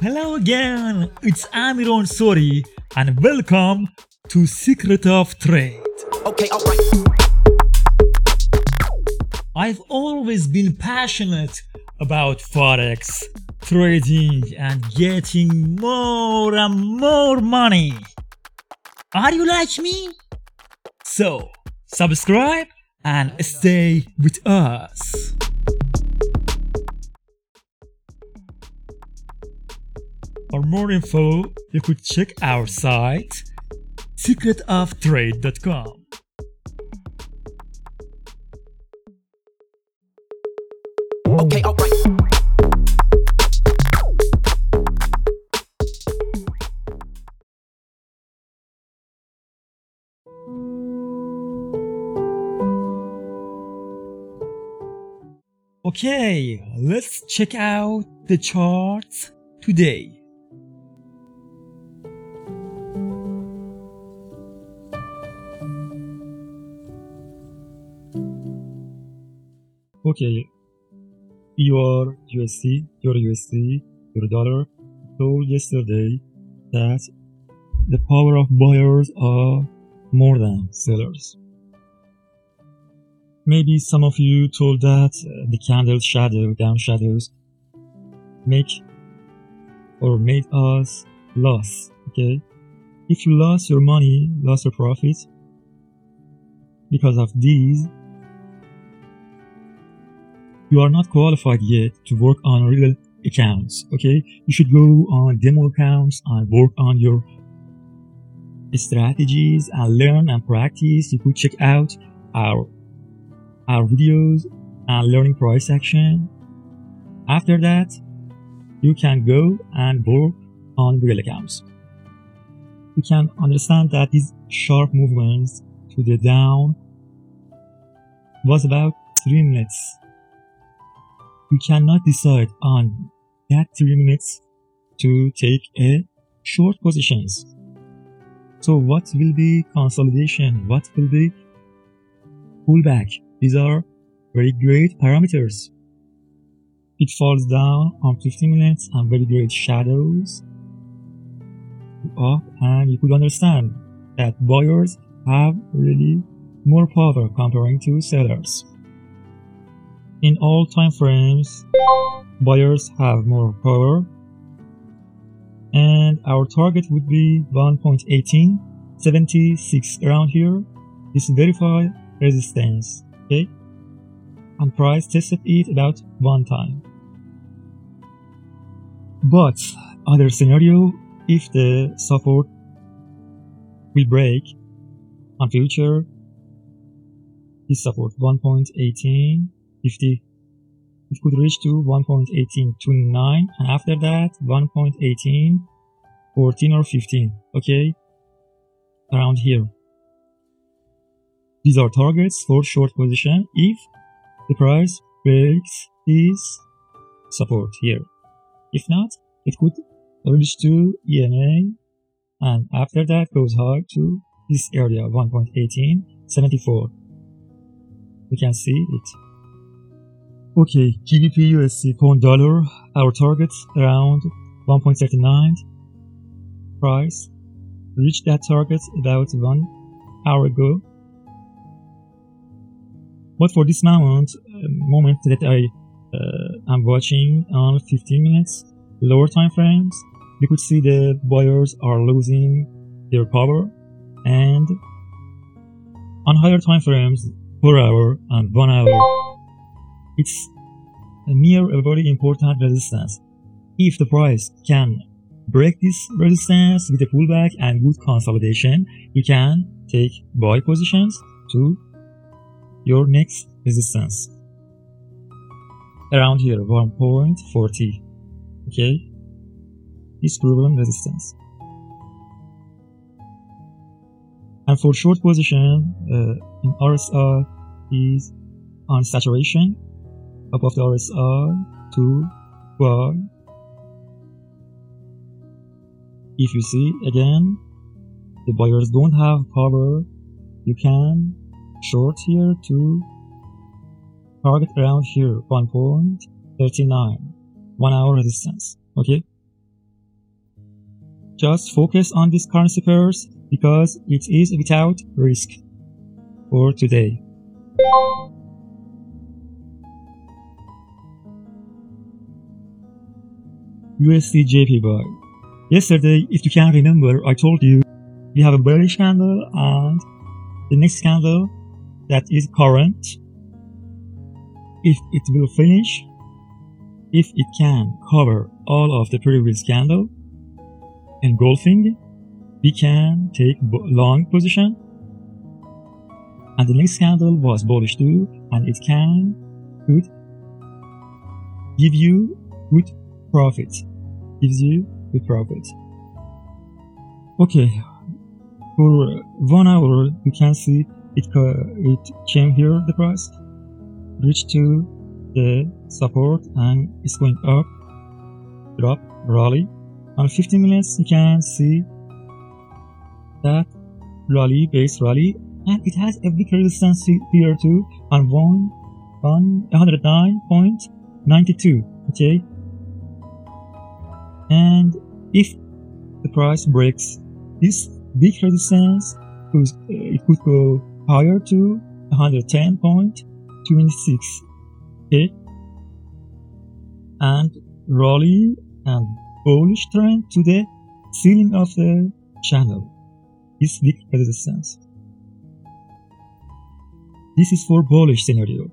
Hello again, it's Amiron Sori and welcome to Secret of Trade. Okay, all right. I've always been passionate about Forex, trading and getting more and more money. Are you like me? So, subscribe and stay with us. For more info, you could check our site secretoftrade.com. Okay, all right. Okay, let's check out the charts today. Okay, your USD, your dollar told yesterday that the power of buyers are more than sellers. Maybe some of you told that the candle shadow, down shadows made us loss, okay? If you lost your money, lost your profit, because of these, you are not qualified yet to work on real accounts, okay? You should go on demo accounts and work on your strategies and learn and practice. You could check out our videos and learning price action. After that, you can go and work on real accounts. You can understand that these sharp movements to the down was about 3 minutes. You cannot decide on that 3 minutes to take a short positions. So what will be consolidation? What will be pullback? These are very great parameters. It falls down on 15 minutes and very great shadows up, and you could understand that buyers have really more power comparing to sellers. In all time frames, buyers have more power, and our target would be 1.1876 around here. It's verified resistance, okay? And price tested it about one time. But other scenario, if the support will break on future, this support 1.18. 50. It could reach to 1.1829, and after that 1.1814 or 15, okay, around here. These are targets for short position if the price breaks this support here. If not, it could reach to EMA, and after that goes high to this area 1.1874. We can see it. Okay, GBPUSD pound dollar, our target around 1.39. Price reached that target about 1 hour ago. But for this moment that I am watching on 15 minutes, lower time frames, you could see the buyers are losing their power, and on higher time frames, 4 hour and 1 hour. It's a very important resistance. If the price can break this resistance with a pullback and good consolidation, you can take buy positions to your next resistance. Around here, 1.40. Okay? It's proven resistance. And for short position, in RSI is on saturation. Above the RSI to buy. If you see again, the buyers don't have power, you can short here to target around here 1.39, 1 hour resistance. Okay, Just focus on these currency pairs because it is without risk for today. USD/JPY buy. Yesterday, if you can remember, I told you we have a bearish candle and the next candle that is current. If it will finish, if it can cover all of the previous candle engulfing, we can take long position. And the next candle was bullish too, and it could give you good profit. Gives you good profit. Okay, for 1 hour you can see it came here, the price reached to the support and it's going up, drop, rally. On 15 minutes you can see that rally, base rally, and it has a big resistance here too on 109.92. okay, and if the price breaks this big resistance, it could go higher to 110.26. okay, and rally and bullish trend to the ceiling of the channel, this big resistance. This is for bullish scenario.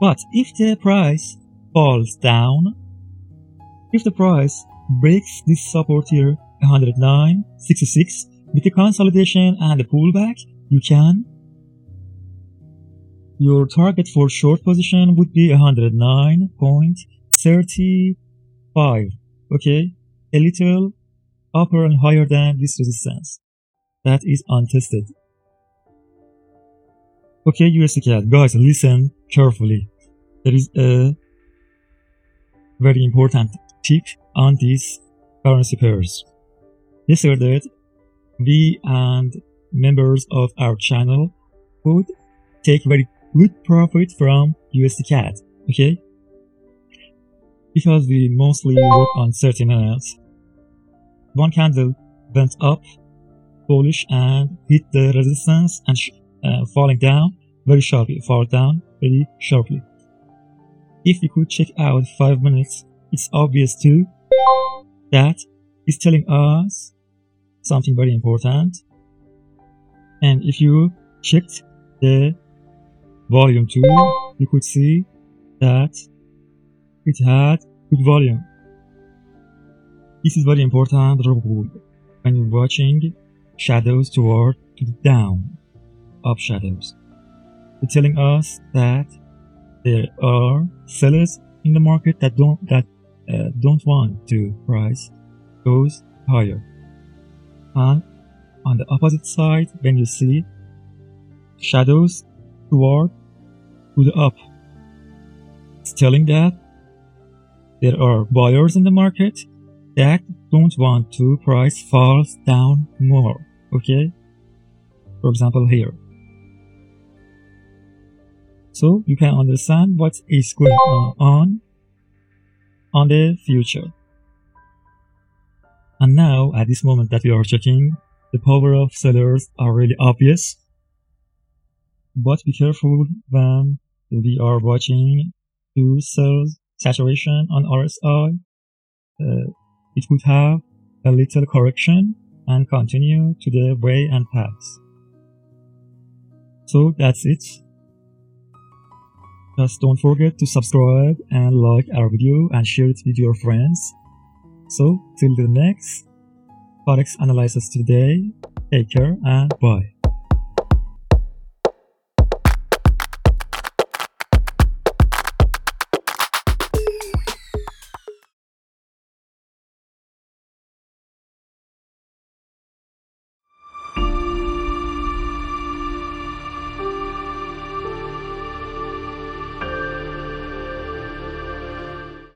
But if the price falls down, if the price breaks this support here 109.66, with the consolidation and the pullback, your target for short position would be 109.35. okay, a little upper and higher than this resistance that is untested. Okay, USDCAD, guys, listen carefully. There is a very important tip on these currency pairs. Yesterday, we and members of our channel would take very good profit from USDCAD, okay? Because we mostly work on 30 minutes. One candle went up, bullish, and hit the resistance and falling down very sharply, fall down very sharply. If you could check out 5 minutes, it's obvious too that it's telling us something very important. And if you checked the volume too, you could see that it had good volume. This is very important rule when you're watching shadows toward to the down. Of shadows, it's telling us that there are sellers in the market that don't want to price goes higher. And on the opposite side, when you see shadows toward to the up, it's telling that there are buyers in the market that don't want to price falls down more. Okay, for example here. So you can understand what is going on the future. And now, at this moment that we are checking, the power of sellers are really obvious. But be careful when we are watching to sell saturation on RSI. It could have a little correction and continue to the way and paths. So that's it. Just don't forget to subscribe and like our video and share it with your friends. So till the next Forex analysis today, take care and bye.